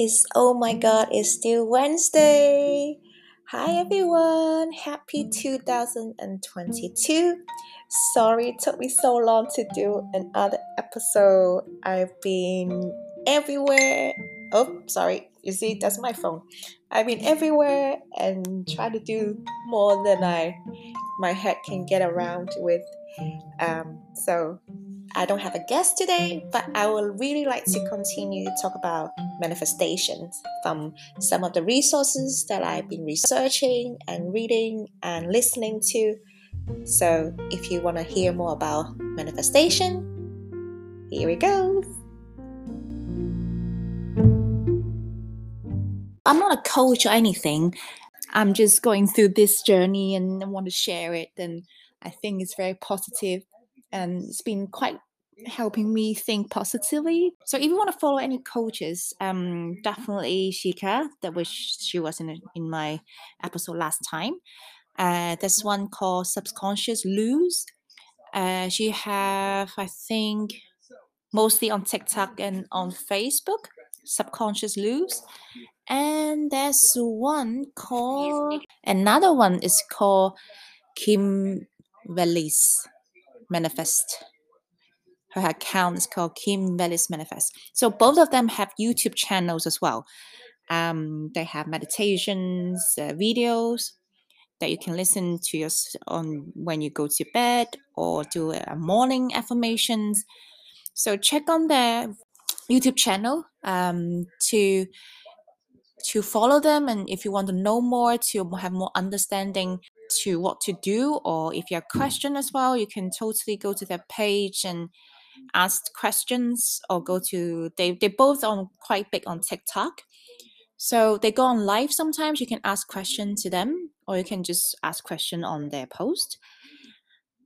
It's, oh my God, it's still Wednesday. Hi everyone, happy 2022. Sorry it took me so long to do another episode. I've been everywhere. Oh, sorry, you see, that's my phone. I've been everywhere and try to do more than my head can get around with. So I don't have a guest today, but I would really like to continue to talk about manifestations from some of the resources that I've been researching and reading and listening to. So if you want to hear more about manifestation, here we go. I'm not a coach or anything. I'm just going through this journey and I want to share it, and I think it's very positive and it's been quite helping me think positively. So if you want to follow any coaches, definitely Shika, she was in my episode last time. There's one called Subconscious Loz. She have, I think, mostly on TikTok and on Facebook, Subconscious Loz. And there's one called, another one is called Kim Velez Manifest. Her account is called Kim Velez Manifest. So both of them have YouTube channels as well. They have meditations, videos that you can listen to on when you go to bed or do a morning affirmations. So check on their YouTube channel to follow them, and if you want to know more, to have more understanding to what to do, or if you have questions as well, you can totally go to their page and ask questions, or go to they're both on quite big on TikTok, so they go on live sometimes. You can ask questions to them, or you can just ask questions on their post.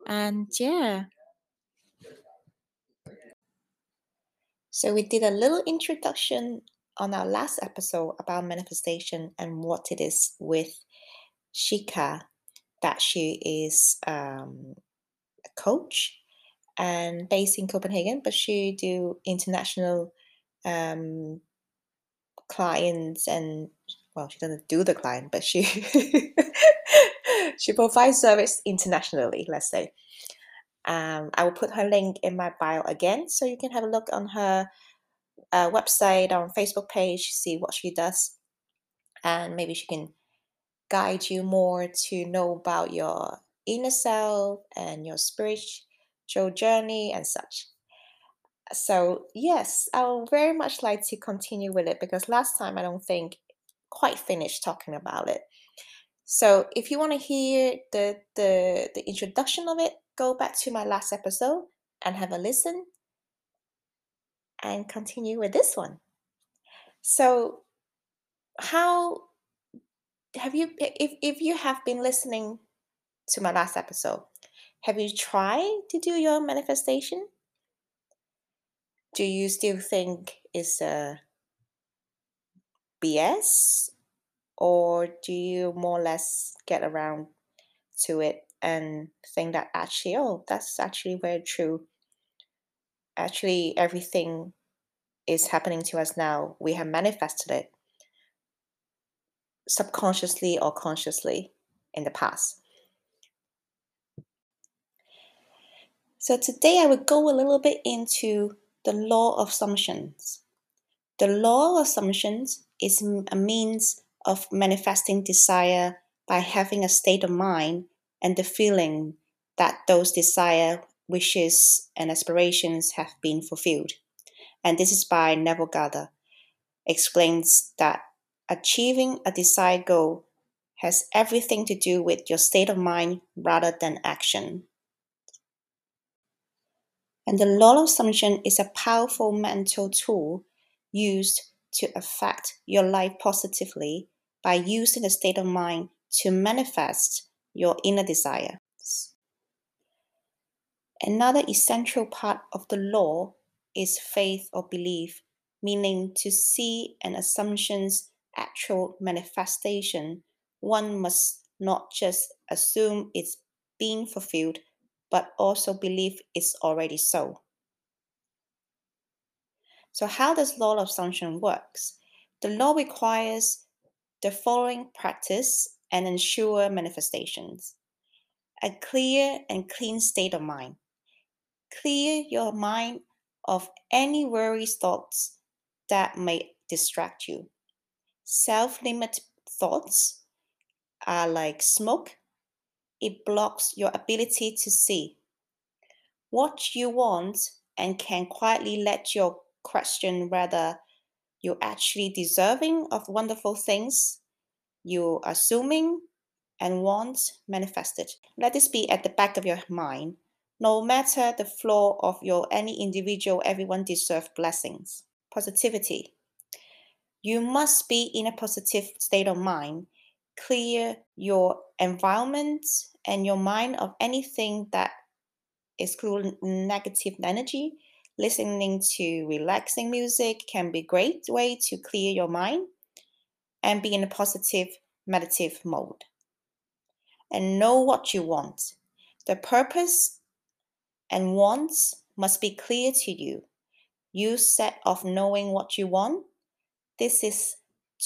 And yeah, so we did a little introduction on our last episode about manifestation and what it is with Shika, that she is a coach and based in Copenhagen, but she do international clients, and well, she doesn't do the client, but she she provides service internationally, let's say. I will put her link in my bio again, so you can have a look on her website, on Facebook page, see what she does, and maybe she can guide you more to know about your inner self and your spiritual journey and such. So yes, I would very much like to continue with it, because last time I don't think quite finished talking about it. So if you want to hear the introduction of it, go back to my last episode and have a listen, and continue with this one. So how have you, if you have been listening to my last episode, have you tried to do your manifestation? Do you still think it's a BS, or do you more or less get around to it and think that actually, oh, that's actually very true. Actually, everything is happening to us now. We have manifested it subconsciously or consciously in the past. So today I will go a little bit into the law of assumptions. The law of assumptions is a means of manifesting desire by having a state of mind and the feeling that those desire, wishes and aspirations have been fulfilled. And this is by Neville Goddard. Explains that achieving a desired goal has everything to do with your state of mind rather than action. And the law of assumption is a powerful mental tool used to affect your life positively by using the state of mind to manifest your inner desire. Another essential part of the law is faith or belief, meaning to see an assumption's actual manifestation. One must not just assume it's being fulfilled, but also believe it's already so. So how does law of assumption works? The law requires the following practice and ensure manifestations. A clear and clean state of mind. Clear your mind of any worries, thoughts that may distract you. Self-limit thoughts are like smoke. It blocks your ability to see what you want and can quietly let you question whether you're actually deserving of wonderful things you're assuming and want manifested. Let this be at the back of your mind. No matter the flaw of your any individual, everyone deserves blessings. Positivity. You must be in a positive state of mind. Clear your environment and your mind of anything that excludes negative energy. Listening to relaxing music can be a great way to clear your mind and be in a positive meditative mode. And know what you want. The purpose and wants must be clear to you. You set off knowing what you want. This is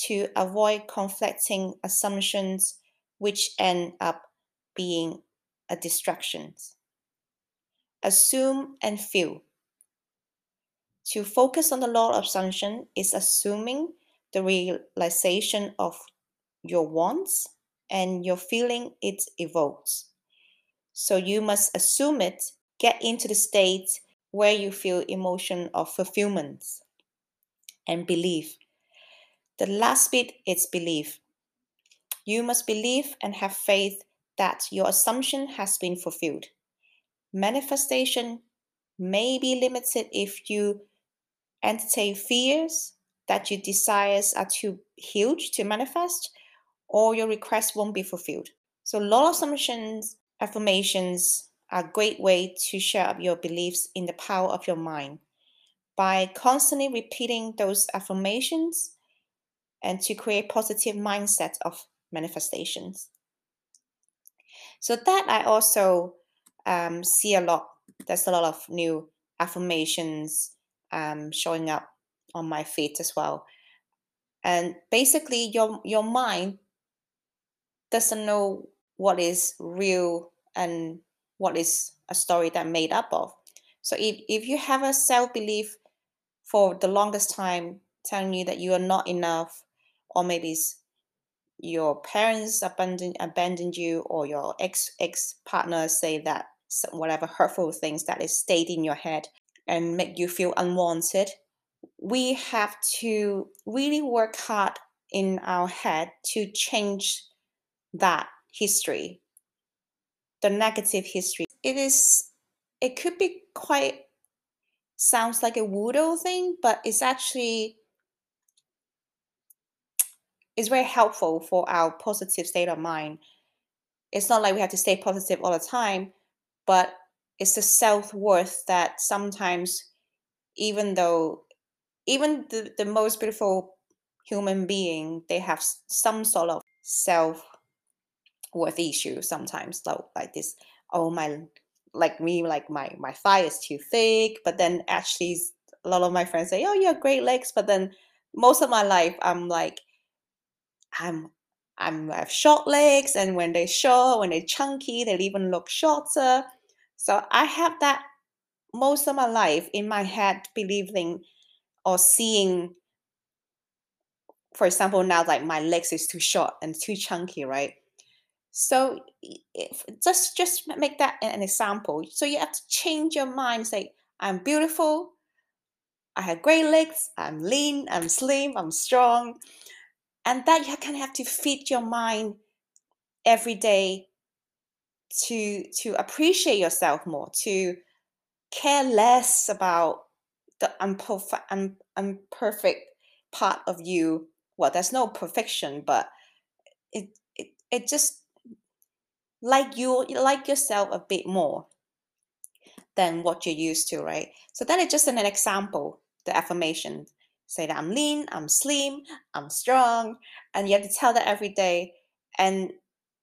to avoid conflicting assumptions which end up being a distraction. Assume and feel. To focus on the law of assumption is assuming the realization of your wants and your feeling it evokes. So you must assume it, get into the state where you feel emotion of fulfillment and belief. The last bit is belief. You must believe and have faith that your assumption has been fulfilled. Manifestation may be limited if you entertain fears that your desires are too huge to manifest or your request won't be fulfilled. So law of assumptions, affirmations are a great way to share up your beliefs in the power of your mind. By constantly repeating those affirmations, and to create positive mindset of manifestations. So that I also see a lot. There's a lot of new affirmations showing up on my feed as well. And basically your mind doesn't know what is real and what is a story that made up of. So if you have a self-belief for the longest time telling you that you are not enough, or maybe it's your parents abandoned you, or your ex-partner say that whatever hurtful things that is stayed in your head and make you feel unwanted. We have to really work hard in our head to change that history, the negative history. It could be quite, sounds like a voodoo thing, but it's actually is very helpful for our positive state of mind. It's not like we have to stay positive all the time, but it's the self-worth that sometimes even the most beautiful human being, they have some sort of self-worth issue sometimes, like this, my thigh is too thick, but then actually a lot of my friends say, oh, you have great legs, but then most of my life I'm like, I have short legs, and when they're short, when they're chunky, they even look shorter. So I have that most of my life in my head, believing or seeing, for example, now like my legs is too short and too chunky, right? So just make that an example. So you have to change your mind, say, I'm beautiful, I have great legs, I'm lean, I'm slim, I'm strong. And that you kind of have to feed your mind every day to appreciate yourself more, to care less about the imperfect part of you. Well, there's no perfection, but it just like yourself a bit more than what you're used to, right? So that is just an example, the affirmation. Say that I'm lean, I'm slim, I'm strong, and you have to tell that every day. And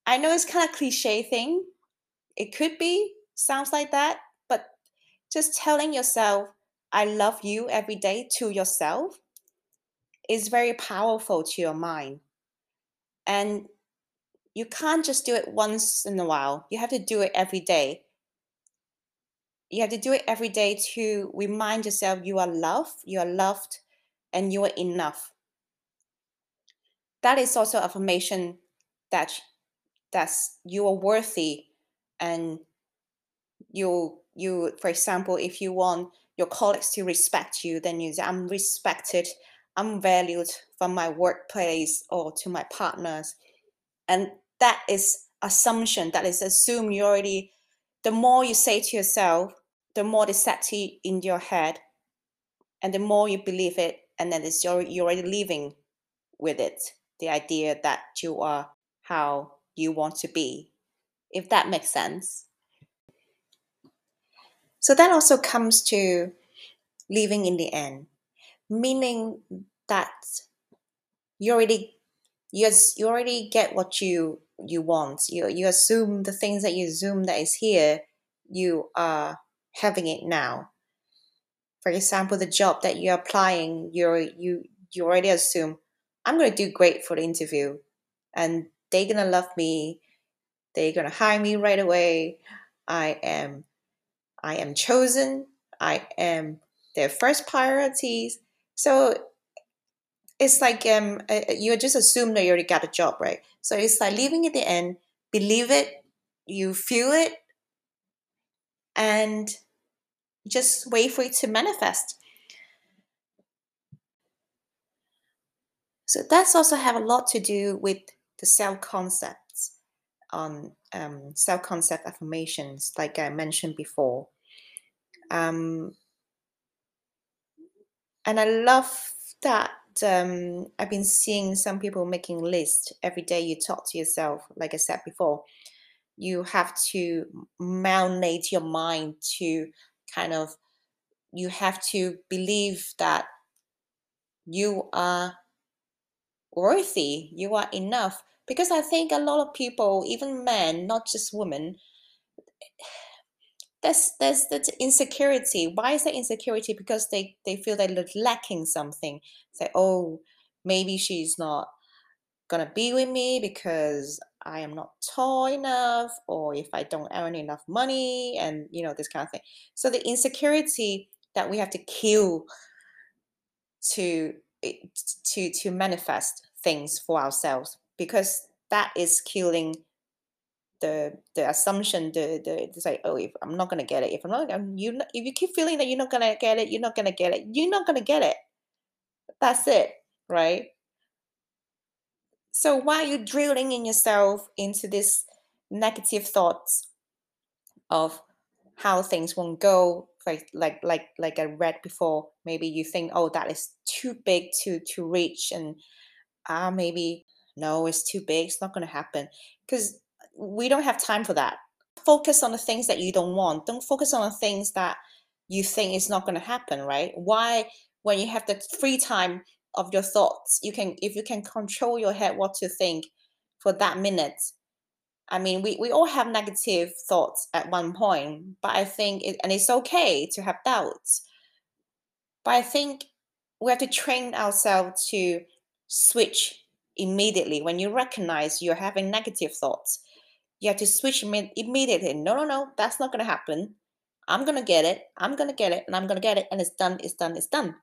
I know it's kind of cliche thing. It could be, sounds like that, but just telling yourself, I love you every day to yourself is very powerful to your mind. And you can't just do it once in a while. You have to do it every day. You have to do it every day to remind yourself you are loved, and you are enough. That is also affirmation that you are worthy, and you, for example, if you want your colleagues to respect you, then you say, I'm respected, I'm valued from my workplace or to my partners. And that is assumption, that is assume you already, the more you say to yourself, the more the certainty in your head, and the more you believe it, and then it's you're already living with it, the idea that you are how you want to be, if that makes sense. So that also comes to living in the end, meaning that you already get what you want. You assume the things that you assume that is here, you are having it now. For example, the job that you're applying, you already assume, I'm going to do great for the interview, and they're going to love me, they're going to hire me right away, I am chosen, I am their first priorities. So it's like you just assume that you already got a job, right? So it's like living at the end, believe it, you feel it, and just wait for it to manifest. So that's also have a lot to do with the self-concepts on self-concept affirmations, like I mentioned before. And I love that I've been seeing some people making lists every day. You talk to yourself, like I said before, you have to marinate your mind to kind of, you have to believe that you are worthy, you are enough. Because I think a lot of people, even men, not just women, there's that insecurity. Why is that insecurity? Because they feel they're lacking something. It's like, oh, maybe she's not gonna be with me because I am not tall enough, or if I don't earn enough money, and this kind of thing. So the insecurity that we have to kill to manifest things for ourselves, because that is killing the assumption, the say, oh, if I'm not gonna get it, if you keep feeling that you're not gonna get it, that's it, right? So why are you drilling in yourself into this negative thoughts of how things won't go? Like I read before, maybe you think, oh, that is too big to reach, and maybe no, it's too big, it's not gonna happen, because we don't have time for that. Focus on the things that you don't want. Don't focus on the things that you think is not going to happen, right? Why, when you have the free time of your thoughts, if you can control your head what to think for that minute. I mean, we all have negative thoughts at one point, but I think, it's okay to have doubts. But I think we have to train ourselves to switch immediately. When you recognize you're having negative thoughts, you have to switch immediately. No, that's not going to happen. I'm going to get it, and I'm going to get it, and it's done.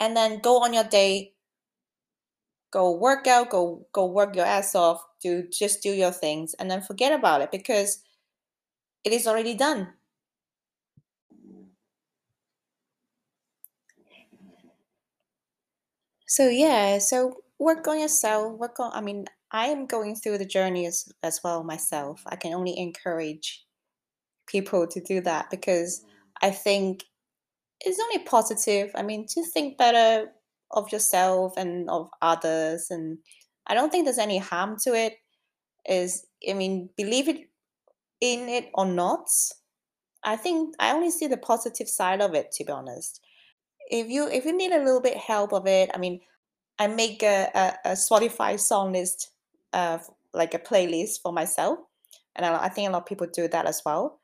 And then go on your day, go work out, go work your ass off, just do your things, and then forget about it, because it is already done. So yeah, so work on yourself, I am going through the journey as well myself. I can only encourage people to do that, because I think it's only positive. I mean, to think better of yourself and of others, and I don't think there's any harm to it. Believe in it or not, I think I only see the positive side of it, to be honest. If you need a little bit help of it, I make a Spotify song list, like a playlist for myself, and I think a lot of people do that as well.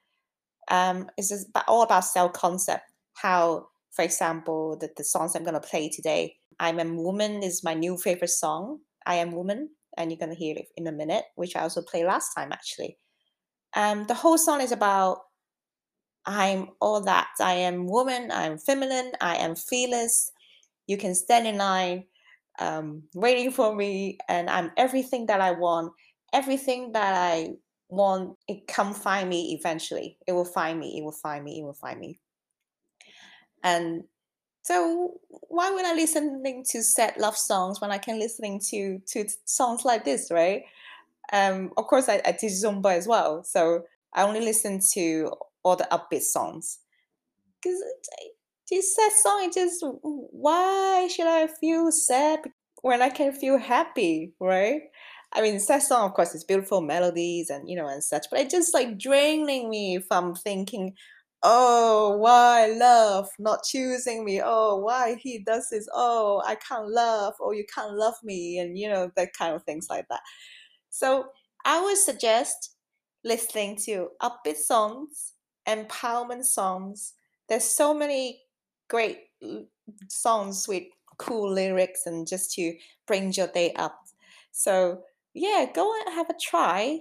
It's just all about self concept. How, for example, the songs I'm gonna play today, I Am Woman is my new favorite song, I Am Woman, and you're going to hear it in a minute, which I also played last time, actually. The whole song is about I'm all that. I am woman, I am feminine, I am fearless. You can stand in line waiting for me, and I'm everything that I want. Everything that I want, it come find me eventually. It will find me, it will find me, it will find me. And so why would I listen to sad love songs when I can listen to songs like this, right? Of course, I teach Zumba as well, so I only listen to all the upbeat songs. Because this sad song, it just, why should I feel sad when I can feel happy, right? I mean, sad song, of course, it's beautiful melodies and, you know, and such, but it's just like draining me from thinking, oh, why love not choosing me? Oh, why he does this? Oh, I can't love, or you can't love me, and, you know, that kind of things like that. So I would suggest listening to upbeat songs, empowerment songs. There's so many great songs with cool lyrics and just to bring your day up. So yeah, go and have a try.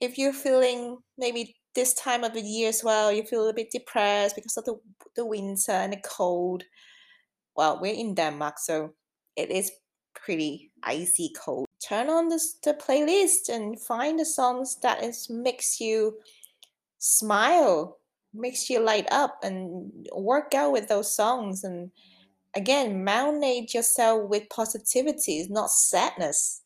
If you're feeling maybe this time of the year as well, you feel a bit depressed because of the winter and the cold. Well, we're in Denmark, so it is pretty icy cold. Turn on the playlist and find the songs that makes you smile, makes you light up, and work out with those songs. And again, marinate yourself with positivity, not sadness.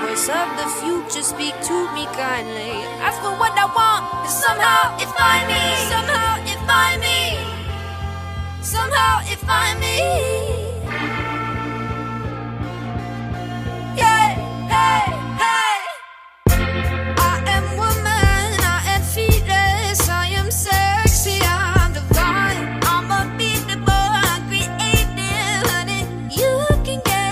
Voice of the future, speak to me kindly. Ask for what I want, somehow it find me. Somehow it find me. Somehow it find me. Yeah, hey, hey. I am woman, I am fearless, I am sexy, I am divine. I'm unbeatable, I'm creative, honey. You can get.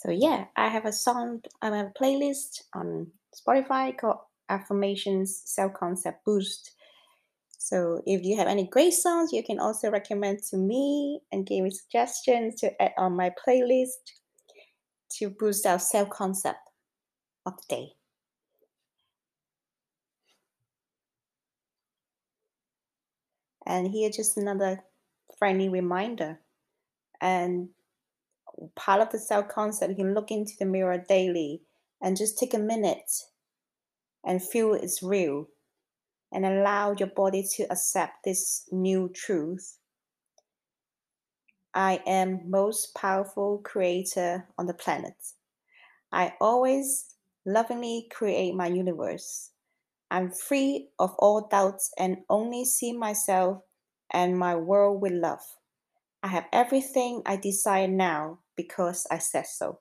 So yeah, I have a song, I have a playlist on Spotify called Affirmations Self Concept Boost. So if you have any great songs, you can also recommend to me and give me suggestions to add on my playlist to boost our self-concept of the day. And here just another friendly reminder. And part of the self-concept, you can look into the mirror daily and just take a minute and feel it's real and allow your body to accept this new truth. I am most powerful creator on the planet. I always lovingly create my universe. I'm free of all doubts and only see myself and my world with love. I have everything I desire now because I said so.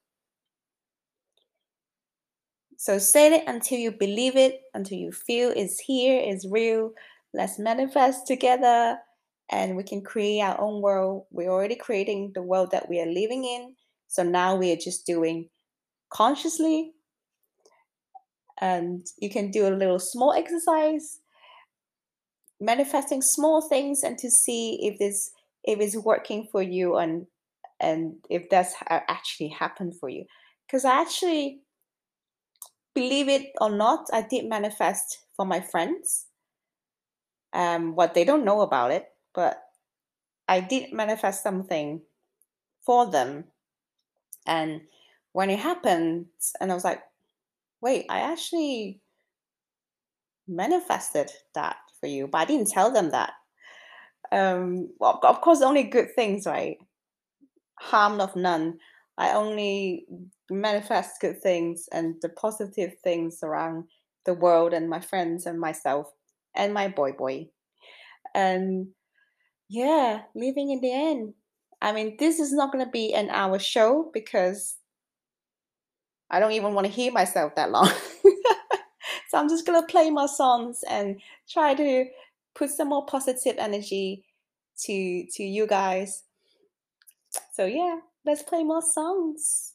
So say it until you believe it, until you feel it's here, it's real. Let's manifest together and we can create our own world. We're already creating the world that we are living in. So now we are just doing consciously. And you can do a little small exercise, manifesting small things and to see if it's working for you and if that's actually happened for you. Because I actually, believe it or not, I did manifest for my friends. What they don't know about it, but I did manifest something for them. And when it happened, and I was like, wait, I actually manifested that for you, but I didn't tell them that. Well, of course, only good things, right? Harm of none. I only manifest good things and the positive things around the world and my friends and myself and my boy. And yeah, living in the end. I mean, this is not going to be an hour show because I don't even want to hear myself that long. So I'm just going to play my songs and try to put some more positive energy to you guys. So yeah, let's play more songs.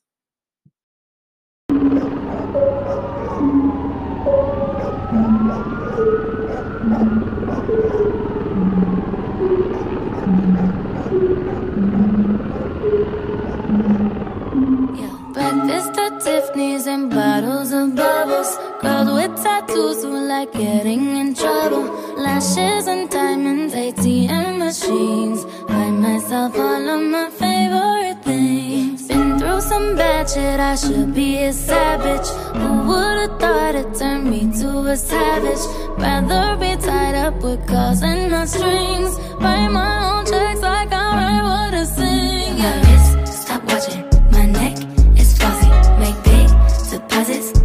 Breakfast at Tiffany's and bottles of bubbles. Girls with tattoos who like getting in trouble. Lashes and diamonds, ATM machines. Buy myself all of my favorite things. Been through some bad shit, I should be a savage. Who would've thought it turned me to a savage? Rather be tied up with calls and not strings. Write my own checks like I write what I sing. My wrist, stop watching. My neck,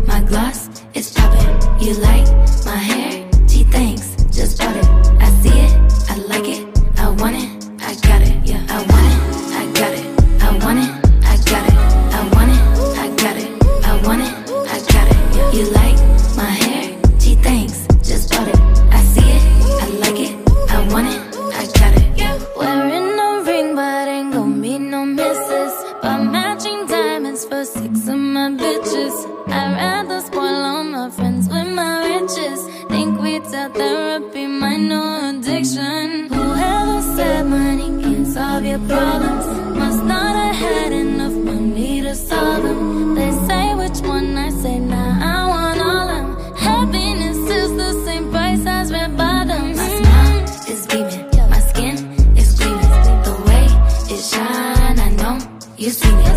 my gloss is poppin'. You like my hair? Gee, thanks, just bought it. I see it, I like it, I want it, I got it. Yeah, I want it, I got it, I want it, I got it, I want it, I got it, I want it, I got it. Yeah, you like my hair? Gee, thanks, just bought it. I see it, I like it, I want it, I got it. Yeah, wearing a ring, but ain't gon' be no misses. But matching diamonds for 6 of my bitches. I'd rather spoil all my friends with my riches. Think we tell therapy my new addiction. Whoever said money can't solve your problems must not have had enough money to solve them. They say which one, I say nah, I want all of them. Happiness is the same price as red bottoms. My smile is beaming, my skin is gleaming. The way it shine, I know you seen it. I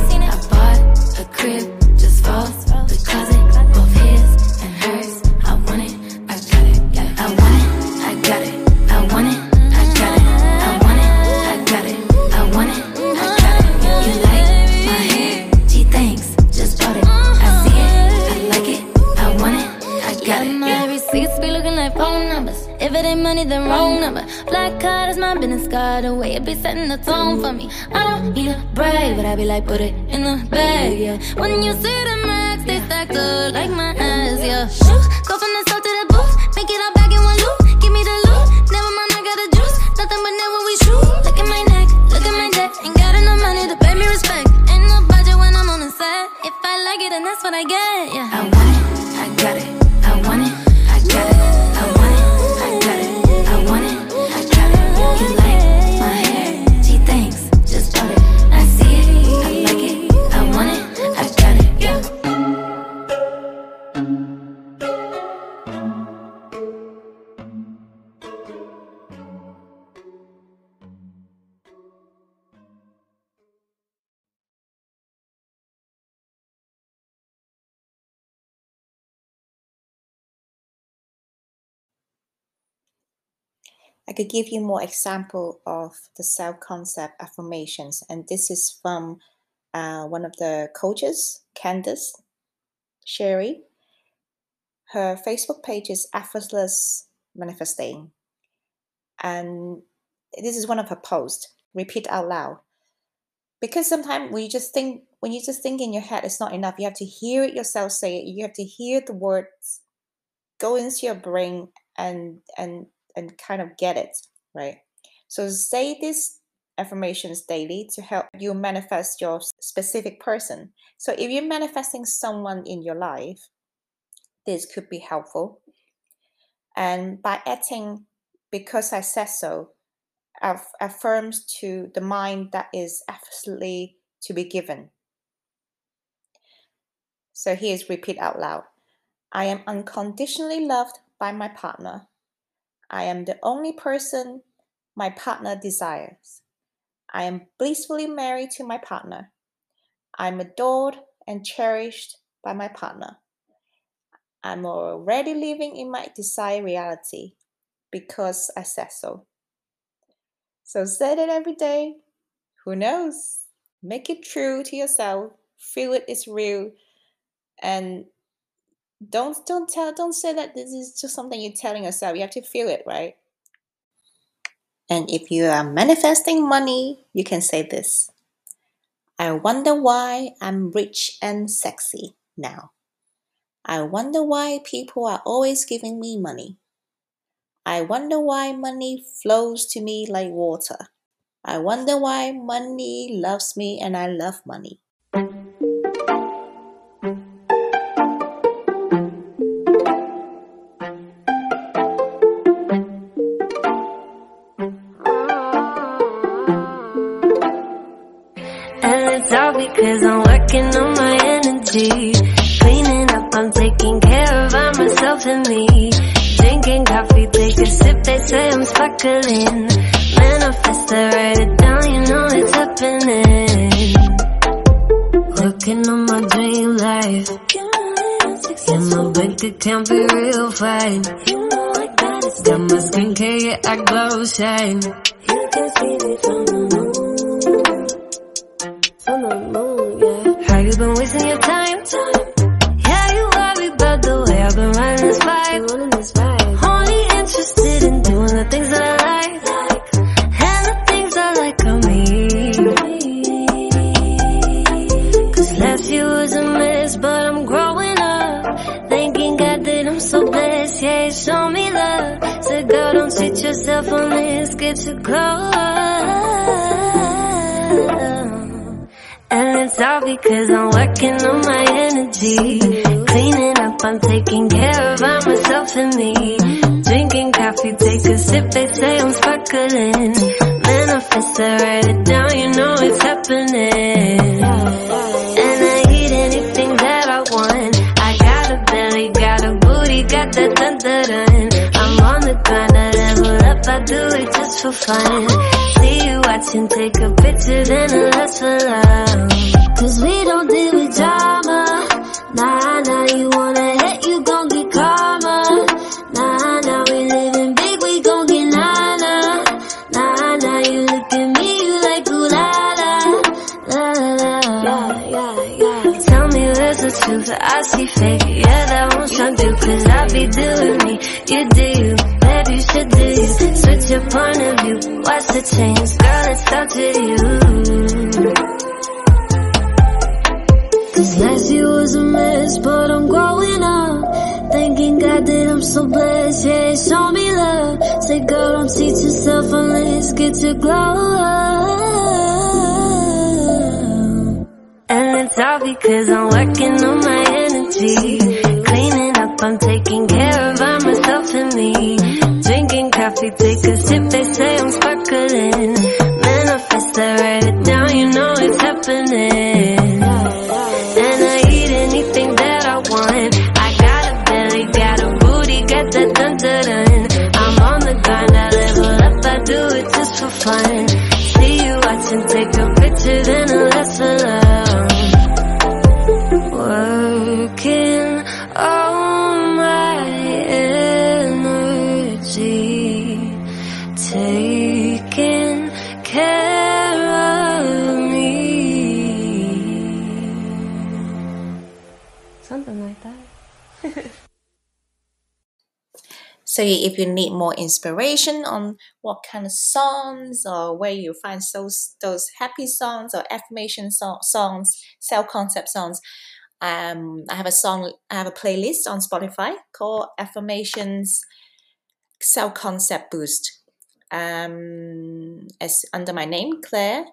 bought a crib. Receipts be looking like phone numbers. If it ain't money, then wrong number. Black card is my business card. The way it be setting the tone for me. I don't need a break, but I be like, put it in the bag, yeah. When you see the max, they stack up like my ass, yeah. Shoot, go from the south to the booth. Make it all back in one loop. Give me the loot. Never mind, I got the juice. Nothing but never we shoot. Look at my neck, look at my debt. Ain't got enough money to pay me respect. Ain't no budget when I'm on the set. If I like it, then that's what I get, yeah. I want it, I got it. I want it, I got it. I want it, I got it. I want it, I got it. You like my hair? She thinks, just bought it. I see it, I like it. I want it, I got it. Yeah. I could give you more example of the self-concept affirmations, and this is from one of the coaches, Candace Sherry. Her Facebook page is Effortless Manifesting, and this is one of her posts. Repeat out loud, because sometimes we just think when you just think in your head, it's not enough. You have to hear it yourself say it. You have to hear the words go into your brain and kind of get it, right? So say these affirmations daily to help you manifest your specific person. So if you're manifesting someone in your life, this could be helpful. And by adding, because I said so, affirms to the mind that is absolutely to be given. So here's repeat out loud. I am unconditionally loved by my partner. I am the only person my partner desires. I am blissfully married to my partner. I'm adored and cherished by my partner. I'm already living in my desired reality because I said so. So say that every day. Who knows? Make it true to yourself. Feel it is real. And Don't say that this is just something you're telling yourself. You have to feel it, right? And if you are manifesting money, you can say this. I wonder why I'm rich and sexy now. I wonder why people are always giving me money. I wonder why money flows to me like water. I wonder why money loves me and I love money. Cause I'm working on my energy, cleaning up, I'm taking care of I, myself and me. Drinking coffee, take a sip, they say I'm sparkling. Manifest, I write it down, you know it's happening. Working on my dream life, and my bank account be real fine. Got my skincare, yeah, I glow shine. You can see it from the moon. How you been wasting your time? Yeah, you worry about the way I've been running this vibe. Only interested in doing the things that I like, and the things I like on me. Cause last year was a mess, but I'm growing up. Thanking God that I'm so blessed, yeah, He showed me love. Said, girl, don't cheat yourself on this, get your clothes out because I'm working on my energy, cleaning up, I'm taking care of I, myself and me. Drinking coffee, take a sip, they say I'm sparkling. Manifest, I write it down, you know it's happening. And I eat anything that I want. I got a belly, got a booty, got that dun-dun-dun. I'm on the grind, I level up, I do it just for fun. See you watching, take a picture, then I last for love. Cause we don't deal with drama. Nah, you wanna hate, you gon' get karma. Nah, we living big, we gon' get nana. Nah, you look at me, you like ooh la la. La la la, yeah. Tell me where's the truth, I see fake. Yeah, that won't shine through, cause I be doing me. You do, baby, you should point of view. What's the change? Girl, it's up to you. Cause last year was a mess, but I'm growing up. Thanking God that I'm so blessed. Yeah, show me love. Say, girl, don't teach yourself unless get your glow up. And it's all because I'm working on my energy. I'm taking care of myself and me. Drinking coffee, take a sip, they say I'm sparkling. Manifest, I write it down, you know it's happening. And I eat anything that I want. I got a belly, got a booty, got that dun-dun-dun. I'm on the grind, I level up, I do it just for fun. See you watching, take a picture, then I'll last for love. Working So if you need more inspiration on what kind of songs or where you find those happy songs or affirmation songs, self-concept songs, I have a playlist on Spotify called Affirmations Self Concept Boost. It's under my name, Claire.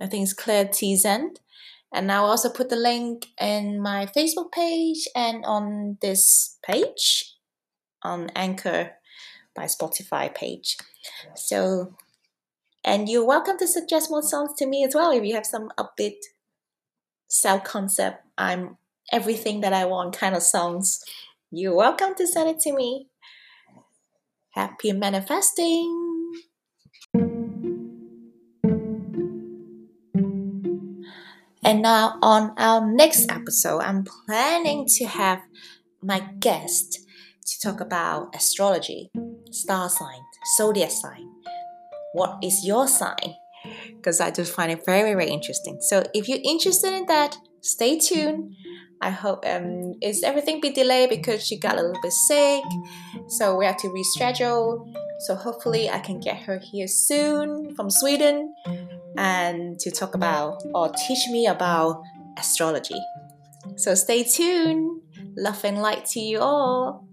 I think it's Claire T. Zend. And I'll also put the link in my Facebook page and on this page. On Anchor by Spotify page. So, and you're welcome to suggest more songs to me as well if you have some upbeat self-concept, I'm everything that I want kind of songs. You're welcome to send it to me. Happy manifesting. And now on our next episode, I'm planning to have my guest to talk about astrology, star sign, zodiac sign. What is your sign? Because I just find it very, very interesting. So if you're interested in that, stay tuned. I hope is everything be delayed because she got a little bit sick, so we have to reschedule. So hopefully I can get her here soon from Sweden and to talk about or teach me about astrology. So stay tuned. Love and light to you all.